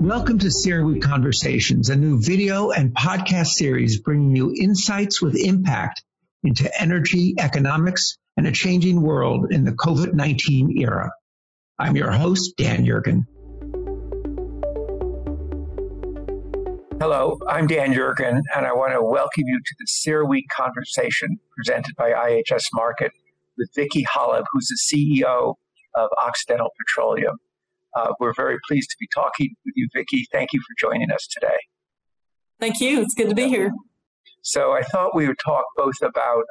Welcome to CERAWeek Conversations, a new video and podcast series bringing you insights with impact into energy, economics, and a changing world in the COVID-19 era. I'm your host, Dan Yergin. Hello, I'm Dan Yergin, and I want to welcome you to the CERAWeek Conversation presented by IHS Markit with Vicki Hollub, who's the CEO of Occidental Petroleum. We're very pleased to be talking with you, Vicki. Thank you for joining us today. Thank you. It's good to be here. So I thought we would talk both about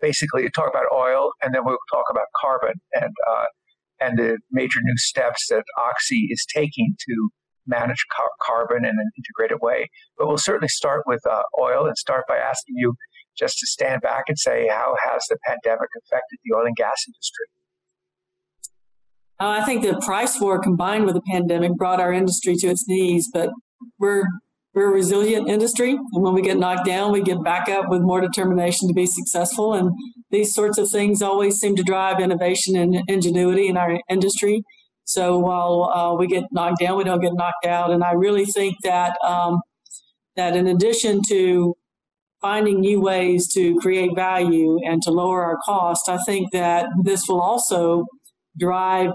basically talk about oil, and then we'll talk about carbon and the major new steps that Oxy is taking to manage carbon in an integrated way. But we'll certainly start with oil and start by asking you just to stand back and say, how has the pandemic affected the oil and gas industry? I think the price war combined with the pandemic brought our industry to its knees, but we're a resilient industry. And when we get knocked down, we get back up with more determination to be successful. And these sorts of things always seem to drive innovation and ingenuity in our industry. So while we get knocked down, we don't get knocked out. And I really think that that in addition to finding new ways to create value and to lower our cost, I think that this will also drive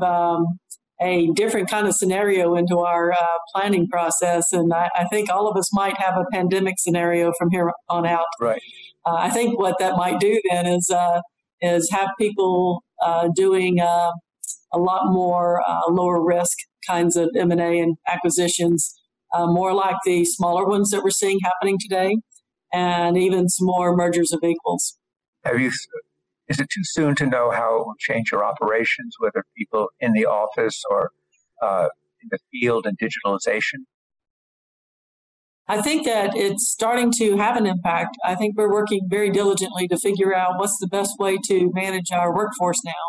a different kind of scenario into our planning process. And I think all of us might have a pandemic scenario from here on out. Right. I think what that might do then is have people doing a lot more lower risk kinds of M&A and acquisitions, more like the smaller ones that we're seeing happening today, and even some more mergers of equals. Is it too soon to know how it will change your operations, whether people in the office or in the field and digitalization? I think that it's starting to have an impact. I think we're working very diligently to figure out what's the best way to manage our workforce now.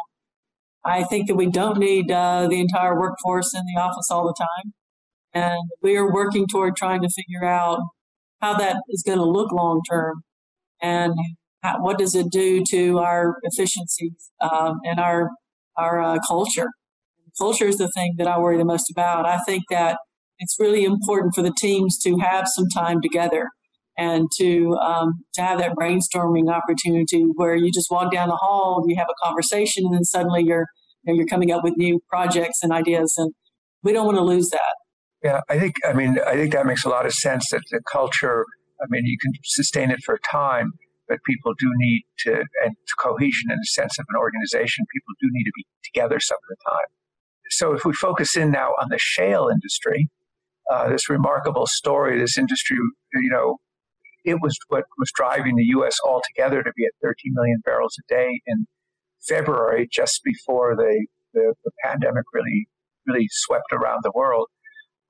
I think that we don't need the entire workforce in the office all the time. And we are working toward trying to figure out how that is going to look long term and what does it do to our efficiencies and our culture? Culture is the thing that I worry the most about. I think that it's really important for the teams to have some time together and to have that brainstorming opportunity where you just walk down the hall, you have a conversation, and then suddenly you're coming up with new projects and ideas, and we don't want to lose that. Yeah, I think that makes a lot of sense. That the culture, you can sustain it for a time. But people do need to cohesion and a sense of an organization. People do need to be together some of the time. So if we focus in now on the shale industry, this remarkable story, this industry, it was what was driving the U.S. altogether to be at 13 million barrels a day in February, just before the pandemic really swept around the world.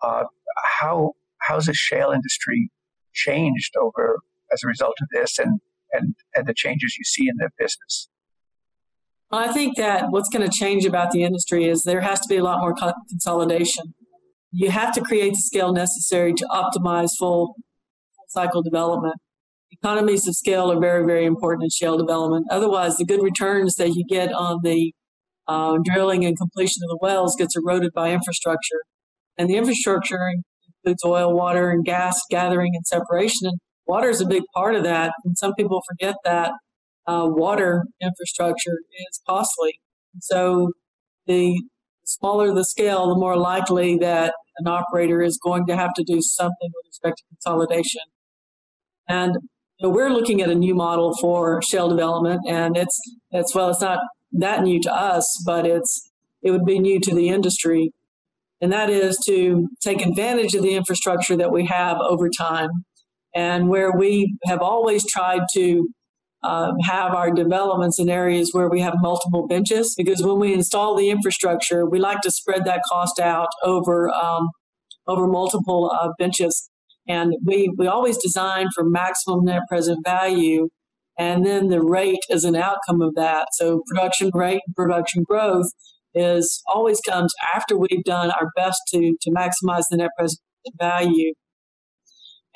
How's the shale industry changed over as a result of this and the changes you see in the business? Well, I think that what's going to change about the industry is there has to be a lot more consolidation. You have to create the scale necessary to optimize full cycle development. Economies of scale are very, very important in shale development. Otherwise, the good returns that you get on the drilling and completion of the wells gets eroded by infrastructure. And the infrastructure includes oil, water, and gas gathering and separation. And water is a big part of that, and some people forget that water infrastructure is costly. So the smaller the scale, the more likely that an operator is going to have to do something with respect to consolidation. And we're looking at a new model for shale development, and it's not that new to us, but it would be new to the industry. And that is to take advantage of the infrastructure that we have over time. And where we have always tried to have our developments in areas where we have multiple benches, because when we install the infrastructure, we like to spread that cost out over multiple benches. And we always design for maximum net present value, and then the rate is an outcome of that. So production rate, production growth always comes after we've done our best to maximize the net present value.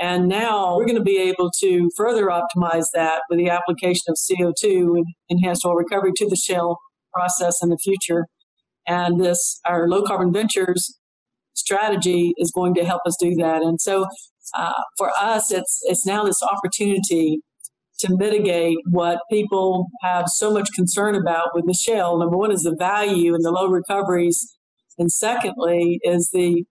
And now we're going to be able to further optimize that with the application of CO2 and enhanced oil recovery to the shale process in the future. And this, our low carbon ventures strategy is going to help us do that. And so for us, it's now this opportunity to mitigate what people have so much concern about with the shale. Number one is the value and the low recoveries. And secondly is the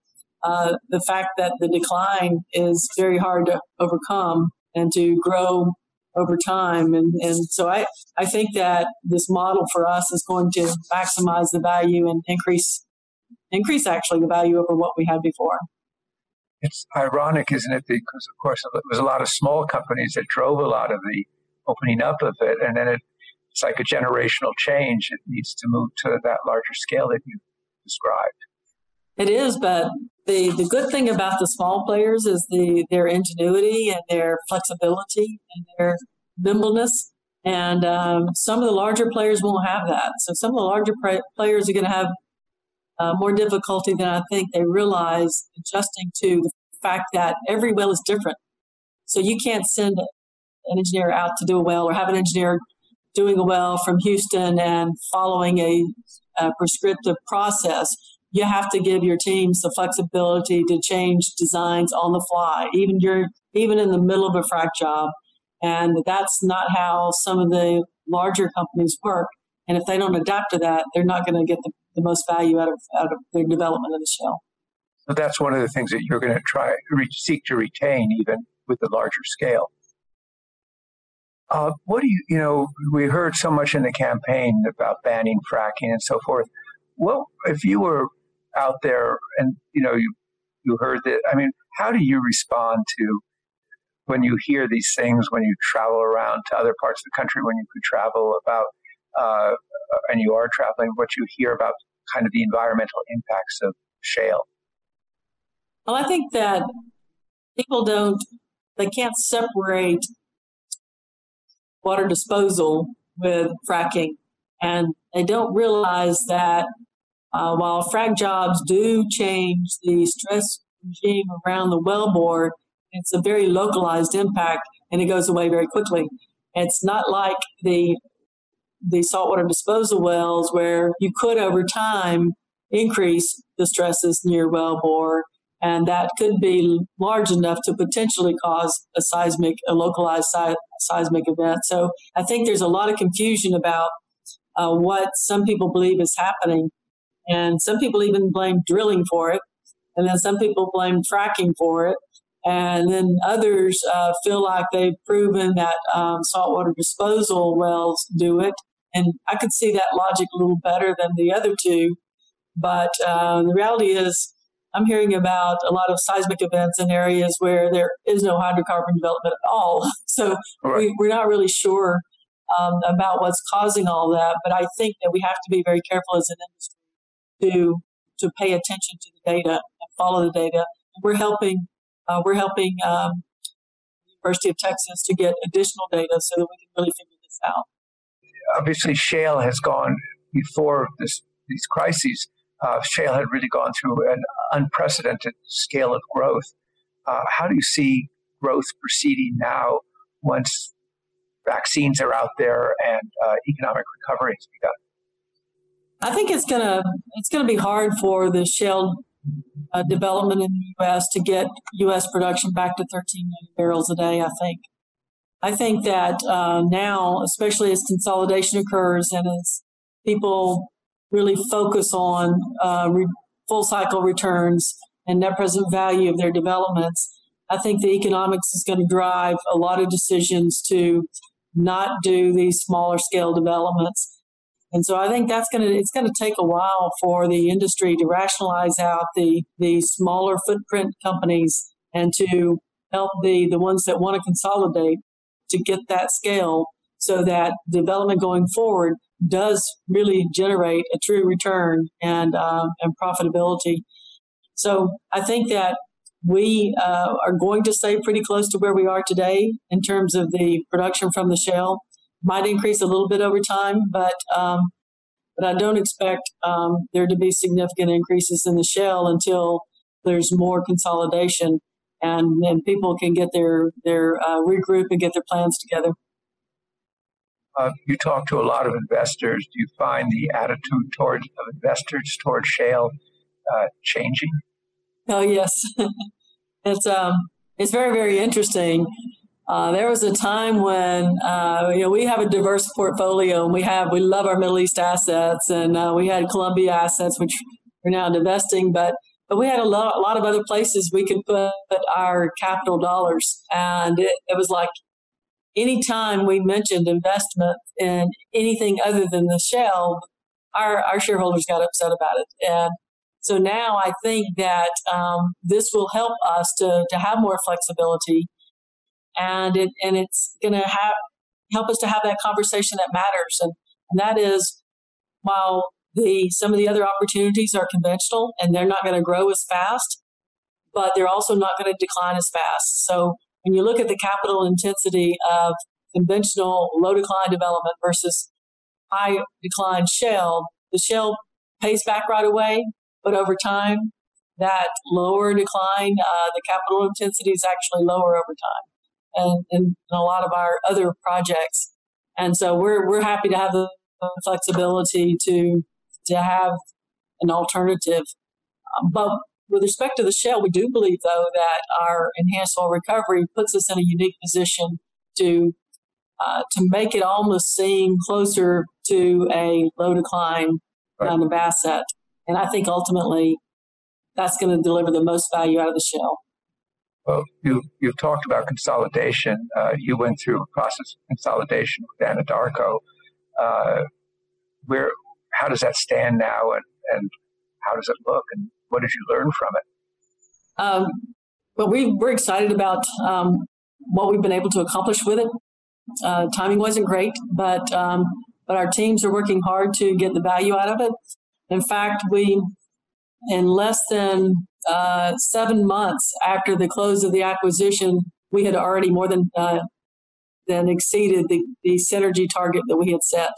fact that the decline is very hard to overcome and to grow over time. And so I think that this model for us is going to maximize the value and increase actually the value over what we had before. It's ironic, isn't it? Because, of course, there was a lot of small companies that drove a lot of the opening up of it. And then it's like a generational change. It needs to move to that larger scale that you described. It is, but the good thing about the small players is their ingenuity and their flexibility and their nimbleness. And some of the larger players won't have that. So some of the larger players are going to have more difficulty than I think they realize adjusting to the fact that every well is different. So you can't send an engineer out to do a well or have an engineer doing a well from Houston and following a prescriptive process. You have to give your teams the flexibility to change designs on the fly, even in the middle of a frac job. And that's not how some of the larger companies work. And if they don't adapt to that, they're not going to get the most value out of their development of the shale. So that's one of the things that you're going to seek to retain, even with the larger scale. What do you know? We heard so much in the campaign about banning fracking and so forth. Well, if you were out there and you heard that, I mean, how do you respond to when you hear these things? When you travel around to other parts of the country, when you could travel about, and you are traveling, what you hear about kind of the environmental impacts of shale? Well, I think that people they can't separate water disposal with fracking. And they don't realize that while frac jobs do change the stress regime around the wellbore, it's a very localized impact and it goes away very quickly. It's not like the saltwater disposal wells where you could over time increase the stresses near wellbore, and that could be large enough to potentially cause a localized seismic event. So I think there's a lot of confusion about what some people believe is happening. And some people even blame drilling for it. And then some people blame fracking for it. And then others feel like they've proven that saltwater disposal wells do it. And I could see that logic a little better than the other two. But the reality is I'm hearing about a lot of seismic events in areas where there is no hydrocarbon development at all. So we're not really sure about what's causing all that. But I think that we have to be very careful as an industry to pay attention to the data and follow the data. We're helping the University of Texas to get additional data so that we can really figure this out. Obviously, shale has gone before these crises. Shale had really gone through an unprecedented scale of growth. How do you see growth proceeding now once vaccines are out there and economic recovery has begun? I think it's going to be hard for the shale development in the U.S. to get U.S. production back to 13 million barrels a day, I think. I think that now, especially as consolidation occurs and as people really focus on full cycle returns and net present value of their developments, I think the economics is going to drive a lot of decisions to not do these smaller scale developments. And so I think it's going to take a while for the industry to rationalize out the smaller footprint companies and to help the ones that want to consolidate to get that scale so that development going forward does really generate a true return and profitability. So I think that we are going to stay pretty close to where we are today in terms of the production from the shale. Might increase a little bit over time, but I don't expect there to be significant increases in the shale until there's more consolidation. and then people can get their regroup and get their plans together. You talk to a lot of investors. Do you find the attitude of investors towards shale changing? Oh, yes. It's very, very interesting. There was a time when, we have a diverse portfolio and we love our Middle East assets, and we had Colombia assets, which we're now divesting, but we had a lot of other places we could put our capital dollars. And it was like any time we mentioned investment in anything other than the shale, our shareholders got upset about it. And so now I think that this will help us to have more flexibility. And it's going to help us to have that conversation that matters. And that is, while some of the other opportunities are conventional and they're not going to grow as fast, but they're also not going to decline as fast. So when you look at the capital intensity of conventional low decline development versus high decline shale, the shale pays back right away, but over time, that lower decline, the capital intensity is actually lower over time. And in a lot of our other projects, and so we're happy to have the flexibility to have an alternative. But with respect to the shale, we do believe though that our enhanced oil recovery puts us in a unique position to make it almost seem closer to a low decline kind of asset. And I think ultimately that's going to deliver the most value out of the shale. Well, you've talked about consolidation. You went through a process of consolidation with Anadarko. How does that stand now, and how does it look, and what did you learn from it? Well, we're excited about what we've been able to accomplish with it. Timing wasn't great, but our teams are working hard to get the value out of it. In fact, in less than 7 months after the close of the acquisition, we had already more than exceeded the synergy target that we had set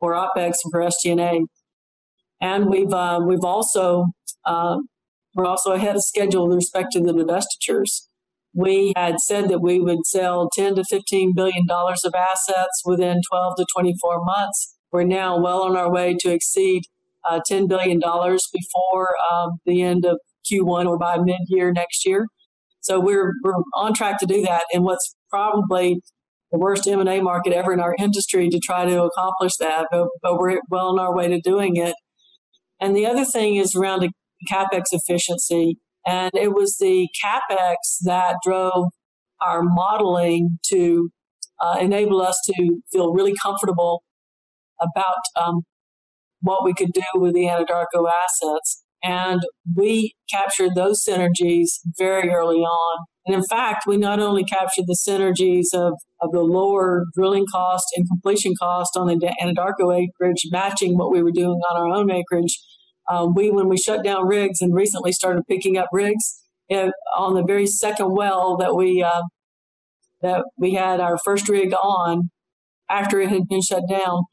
for OpEx and for SG&A, and we're also ahead of schedule with respect to the divestitures. We had said that we would sell $10 to $15 billion of assets within 12 to 24 months. We're now well on our way to exceed $10 billion before the end of Q1 or by mid-year next year. So we're on track to do that in what's probably the worst M&A market ever in our industry to try to accomplish that, but we're well on our way to doing it. And the other thing is around the CapEx efficiency, and it was the CapEx that drove our modeling to enable us to feel really comfortable about what we could do with the Anadarko assets. And we captured those synergies very early on. And in fact, we not only captured the synergies of the lower drilling cost and completion cost on the Anadarko acreage, matching what we were doing on our own acreage. When we shut down rigs and recently started picking up rigs, on the very second well that we had our first rig on, after it had been shut down,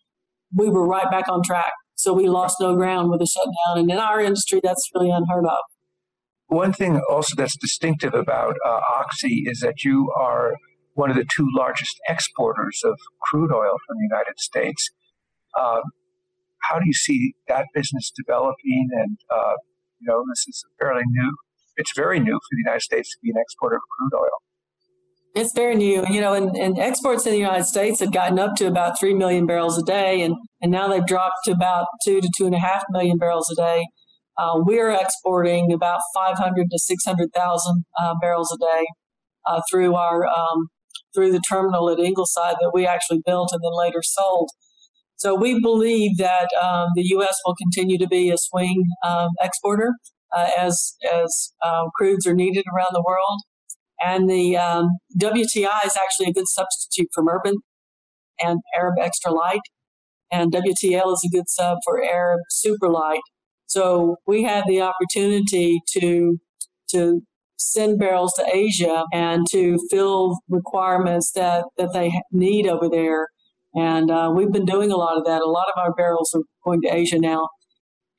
we were right back on track. So we lost no ground with the shutdown. And in our industry, that's really unheard of. One thing also that's distinctive about Oxy is that you are one of the two largest exporters of crude oil from the United States. How do you see that business developing? And, this is it's very new for the United States to be an exporter of crude oil. It's very new, and exports in the United States had gotten up to about 3 million barrels a day, and now they've dropped to about 2 to 2.5 million barrels a day. We're exporting about 500 to 600,000 barrels a day through our through the terminal at Ingleside that we actually built and then later sold. So we believe that the U.S. will continue to be a swing exporter as crudes are needed around the world. And the WTI is actually a good substitute for Murban and Arab Extra Light. And WTL is a good sub for Arab Super Light. So we had the opportunity to send barrels to Asia and to fill requirements that they need over there. And we've been doing a lot of that. A lot of our barrels are going to Asia now.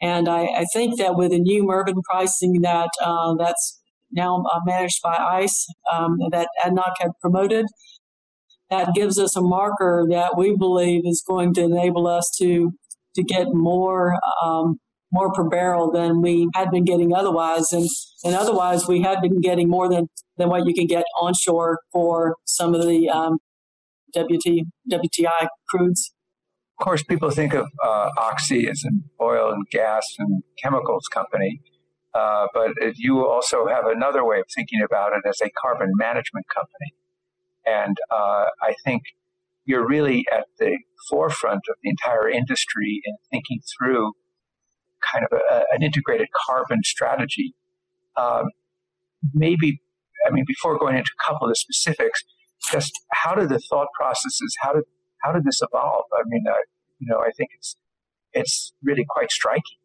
And I think that with the new Murban pricing that's now managed by ICE, that ADNOC had promoted. That gives us a marker that we believe is going to enable us to get more per barrel than we had been getting otherwise. And otherwise, we had been getting more than what you can get onshore for some of the WTI crudes. Of course, people think of Oxy as an oil and gas and chemicals company, but you also have another way of thinking about it as a carbon management company. And I think you're really at the forefront of the entire industry in thinking through kind of an integrated carbon strategy. Before going into a couple of the specifics, just how did the thought processes, how did this evolve? I think it's really quite striking.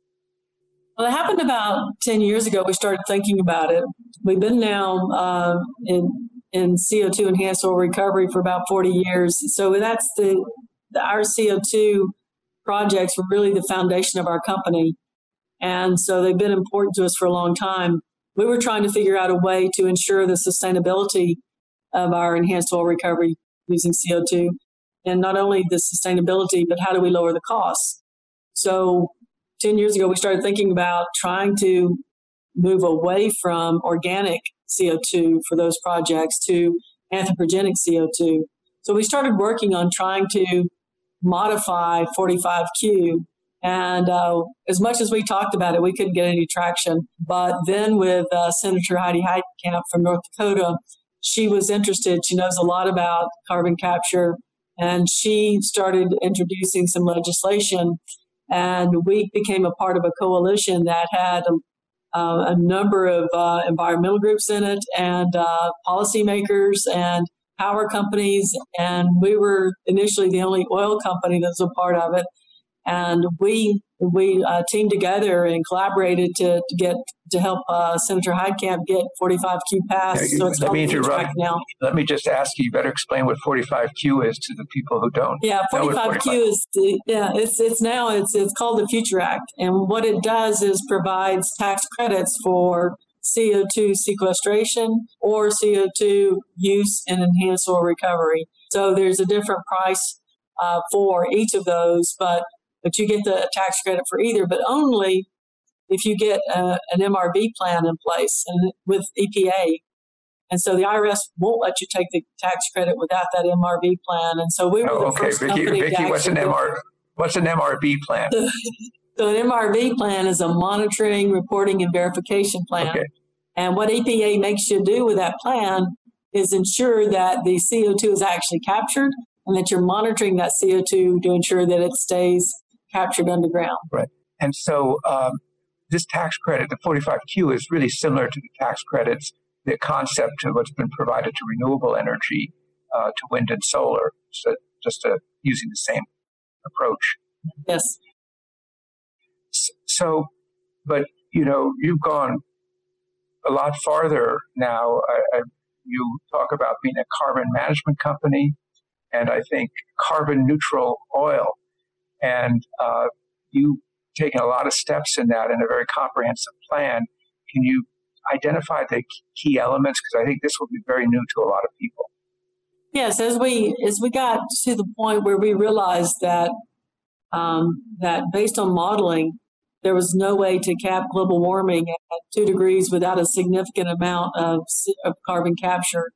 Well, it happened about 10 years ago. We started thinking about it. We've been now in CO2 enhanced oil recovery for about 40 years. So that's our CO2 projects were really the foundation of our company. And so they've been important to us for a long time. We were trying to figure out a way to ensure the sustainability of our enhanced oil recovery using CO2. And not only the sustainability, but how do we lower the costs? So 10 years ago, we started thinking about trying to move away from organic CO2 for those projects to anthropogenic CO2. So we started working on trying to modify 45Q. And as much as we talked about it, we couldn't get any traction. But then with Senator Heidi Heitkamp from North Dakota, she was interested. She knows a lot about carbon capture. And she started introducing some legislation. And we became a part of a coalition that had a number of environmental groups in it, and policymakers and power companies. And we were initially the only oil company that was a part of it. And we teamed together and collaborated to help Senator Heitkamp get 45Q passed. So it's called Future Act now. Let me just ask you. You better explain what 45Q is to the people who don't. Yeah, 45Q is it's called the Future Act, and what it does is provides tax credits for CO2 sequestration or CO2 use and enhanced oil recovery. So there's a different price for each of those, but you get the tax credit for either, but only if you get an MRV plan in place and with EPA. And so the IRS won't let you take the tax credit without that MRV plan. And so we were first company. Vicki, what's an MRV plan? So an MRV plan is a monitoring, reporting, and verification plan. Okay. And what EPA makes you do with that plan is ensure that the CO2 is actually captured and that you're monitoring that CO2 to ensure that it stays captured underground. Right. And so this tax credit, the 45Q, is really similar to the tax credits, the concept of what's been provided to renewable energy, to wind and solar, so just using the same approach. Yes. So, but, you've gone a lot farther now. You talk about being a carbon management company, and I think carbon neutral oil. And you've taken a lot of steps in that in a very comprehensive plan. Can you identify the key elements? Because I think this will be very new to a lot of people. Yes, as we got to the point where we realized that based on modeling, there was no way to cap global warming at 2 degrees without a significant amount of carbon capture.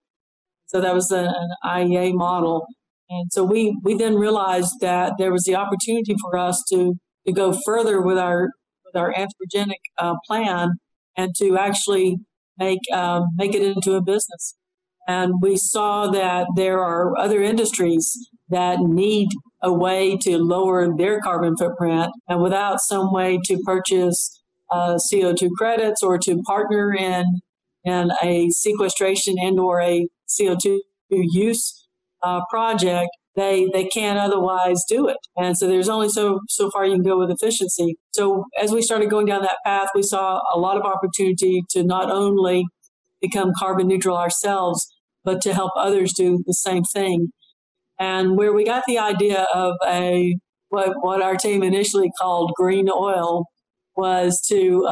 So that was an IEA model. And so we then realized that there was the opportunity for us to go further with our anthropogenic plan and to actually make it into a business. And we saw that there are other industries that need a way to lower their carbon footprint, and without some way to purchase CO2 credits or to partner in a sequestration and or a CO2 use project, they can't otherwise do it. And so there's only so far you can go with efficiency. So as we started going down that path, we saw a lot of opportunity to not only become carbon neutral ourselves, but to help others do the same thing. And where we got the idea of what our team initially called green oil was to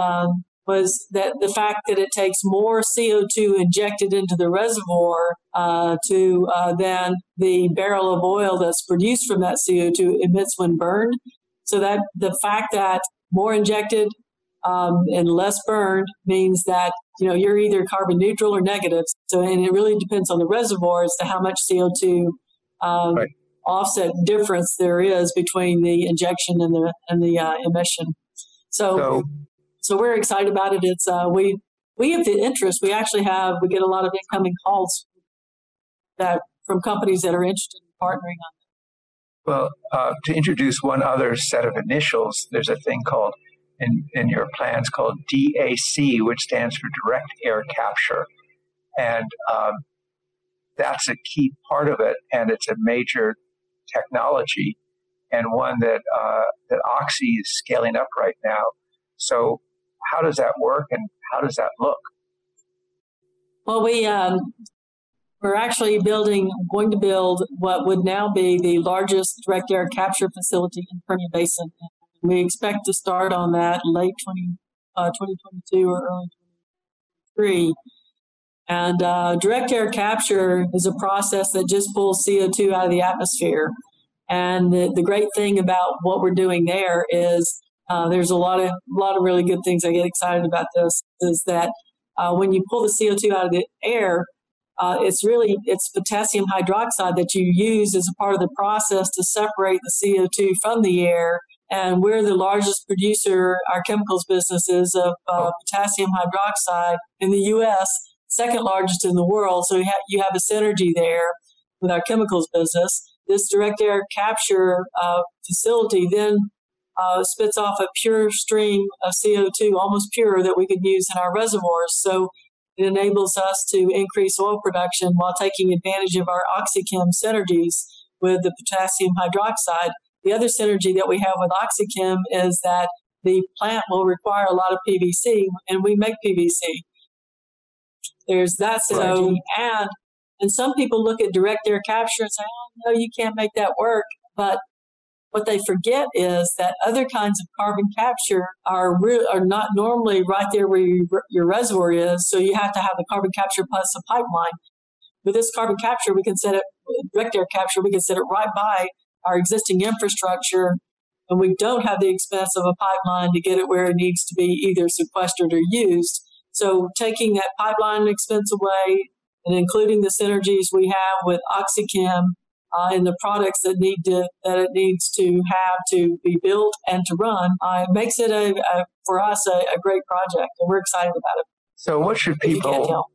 was that the fact that it takes more CO2 injected into the reservoir than the barrel of oil that's produced from that CO2 emits when burned. So that the fact that more injected and less burned means that, you know, you're either carbon neutral or negative. So, and it really depends on the reservoir as to how much CO2 right. offset difference there is between the injection and the emission. So we're excited about it. It's we have the interest. We get a lot of incoming calls that from companies that are interested in partnering on it. Well, to introduce one other set of initials, there's a thing called in your plans called DAC, which stands for direct air capture, and that's a key part of it, and it's a major technology and one that that Oxy is scaling up right now. So, how does that work, and how does that look? Well, we're actually going to build what would now be the largest direct air capture facility in the Permian Basin. We expect to start on that late 2022 or early 2023. And direct air capture is a process that just pulls CO2 out of the atmosphere. And the great thing about what we're doing there is there's a lot of really good things. I get excited about this, is that when you pull the CO2 out of the air, it's potassium hydroxide that you use as a part of the process to separate the CO2 from the air. And we're the largest producer, our chemicals business is, of potassium hydroxide in the U.S., second largest in the world. So you have a synergy there with our chemicals business. This direct air capture facility then spits off a pure stream of CO2, almost pure, that we could use in our reservoirs. So it enables us to increase oil production while taking advantage of our OxyChem synergies with the potassium hydroxide. The other synergy that we have with OxyChem is that the plant will require a lot of PVC, and we make PVC. There's that synergy. Right. And some people look at direct air capture and say, oh, no, you can't make that work. But what they forget is that other kinds of carbon capture are not normally right there where your reservoir is, so you have to have a carbon capture plus a pipeline. With this carbon capture, direct air capture, we can set it right by our existing infrastructure, and we don't have the expense of a pipeline to get it where it needs to be either sequestered or used. So taking that pipeline expense away and including the synergies we have with OxyChem and the products that it needs to have to be built and to run, makes it for us a great project, and we're excited about it. So what should people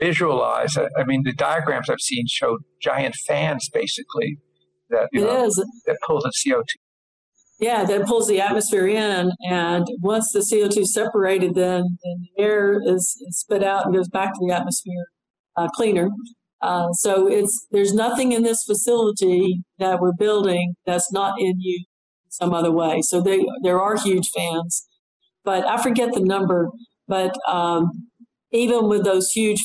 visualize? I mean, the diagrams I've seen show giant fans, basically, that pulls the CO2. Yeah, that pulls the atmosphere in, and once the CO2 is separated, then the air is spit out and goes back to the atmosphere cleaner. So there's nothing in this facility that we're building that's not in use some other way. So there are huge fans, but I forget the number. But even with those huge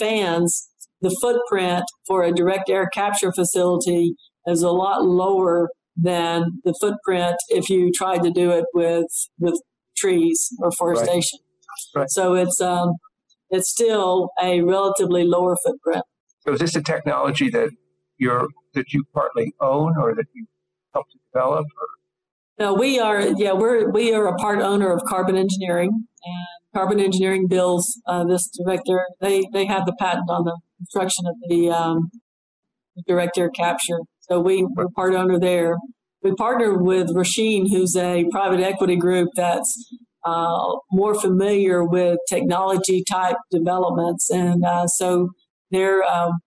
fans, the footprint for a direct air capture facility is a lot lower than the footprint if you tried to do it with trees or forestation. Right. So it's still a relatively lower footprint. So is this a technology that you partly own, or that you helped to develop? Or? No, we are a part owner of Carbon Engineering, and Carbon Engineering builds this direct air. They have the patent on the construction of the direct air capture. So we're part owner there. We partnered with Rusheen, who's a private equity group that's more familiar with technology type developments. And so they're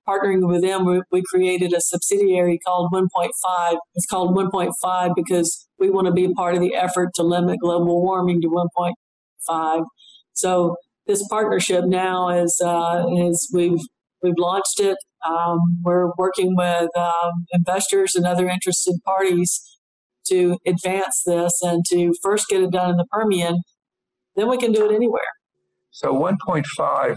partnering with them. We created a subsidiary called 1.5. It's called 1.5 because we want to be a part of the effort to limit global warming to 1.5. So this partnership now is we've launched it. We're working with investors and other interested parties to advance this and to first get it done in the Permian, then we can do it anywhere. So 1.5,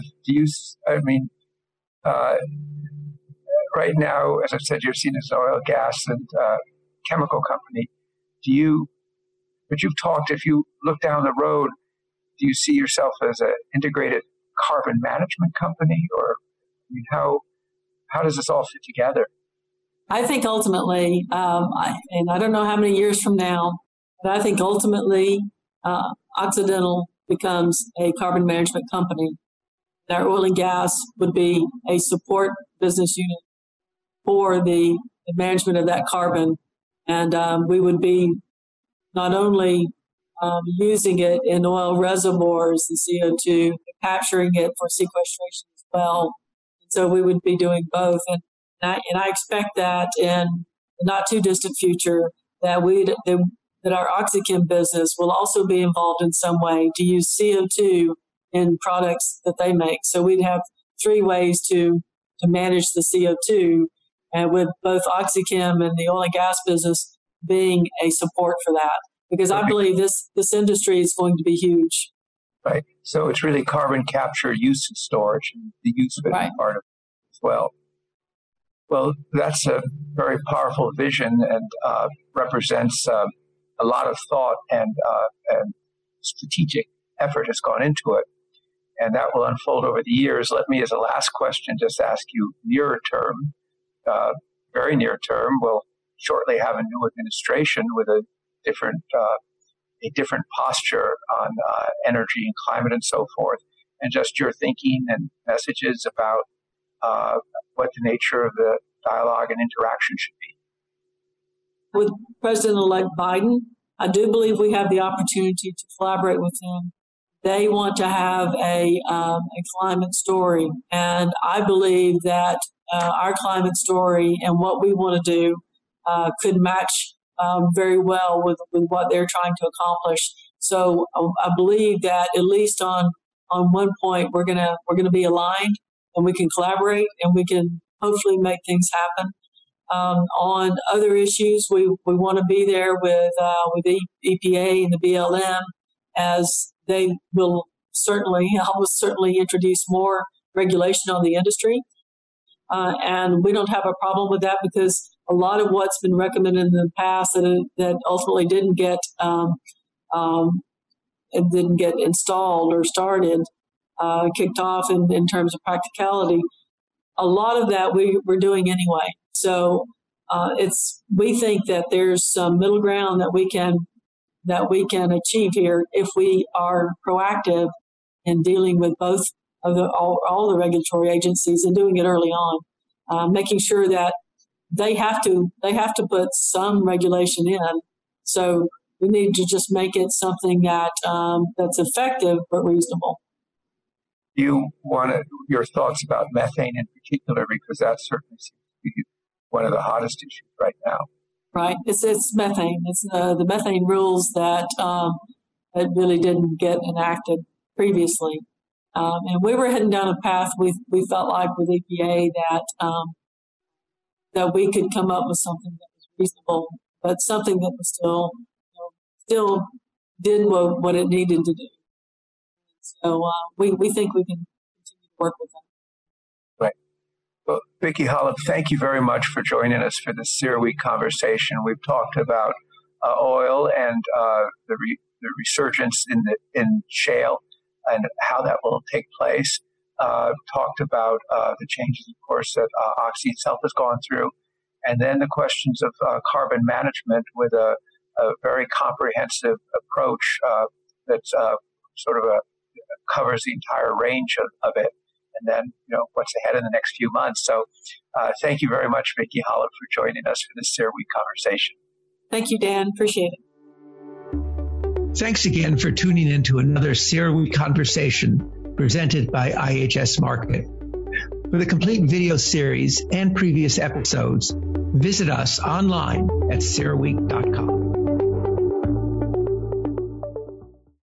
right now, as I've said, you're seen as an oil, gas, and chemical company. But you've talked, if you look down the road, do you see yourself as an integrated carbon management company, or I mean, how does this all fit together? I think ultimately, and I don't know how many years from now, but I think ultimately Occidental becomes a carbon management company. That oil and gas would be a support business unit for the management of that carbon. And we would be not only using it in oil reservoirs, the CO2, capturing it for sequestration as well. And so we would be doing both. And I expect that in the not too distant future that our OxyChem business will also be involved in some way to use CO2 in products that they make. So we'd have three ways to manage the CO2, and with both OxyChem and the oil and gas business being a support for that. Because I believe this industry is going to be huge. Right. So it's really carbon capture, use and storage, and the use of it is part of it as well. Well, that's a very powerful vision and represents a lot of thought and strategic effort has gone into it. And that will unfold over the years. Let me, as a last question, just ask you nearer term, very near term, we'll shortly have a new administration with a different posture on energy and climate and so forth, and just your thinking and messages about what the nature of the dialogue and interaction should be. With President-elect Biden, I do believe we have the opportunity to collaborate with him. They want to have a climate story, and I believe that our climate story and what we want to do could match very well with what they're trying to accomplish. So I believe that at least on one point we're gonna be aligned, and we can collaborate, and we can hopefully make things happen. On other issues, we want to be there with EPA and the BLM, as they will almost certainly introduce more regulation on the industry. And we don't have a problem with that, because a lot of what's been recommended in the past that ultimately didn't get installed or started, kicked off in terms of practicality, a lot of that we're doing anyway. So we think that there's some middle ground that we can achieve here if we are proactive in dealing with both of all the regulatory agencies and doing it early on, making sure that they have to put some regulation in. So we need to just make it something that that's effective but reasonable. You wanted your thoughts about methane in particular, because that certainly seems to be one of the hottest issues right now. Right, it's methane. It's the methane rules that really didn't get enacted previously, and we were heading down a path. We felt like with EPA that we could come up with something that was reasonable, but something that was still did what it needed to do. So we think we can continue to work with them. Right. Well, Vicki Hollub, thank you very much for joining us for this CERAWeek conversation. We've talked about oil and the resurgence in shale and how that will take place. Talked about the changes, of course, that Oxy itself has gone through, and then the questions of carbon management with a very comprehensive approach that's sort of covers the entire range of it, and then what's ahead in the next few months. So thank you very much, Vicki Hollub, for joining us for this CERAWeek conversation. Thank you, Dan. Appreciate it. Thanks again for tuning in to another CERAWeek conversation, presented by IHS Markit. For the complete video series and previous episodes, visit us online at CERAWeek.com.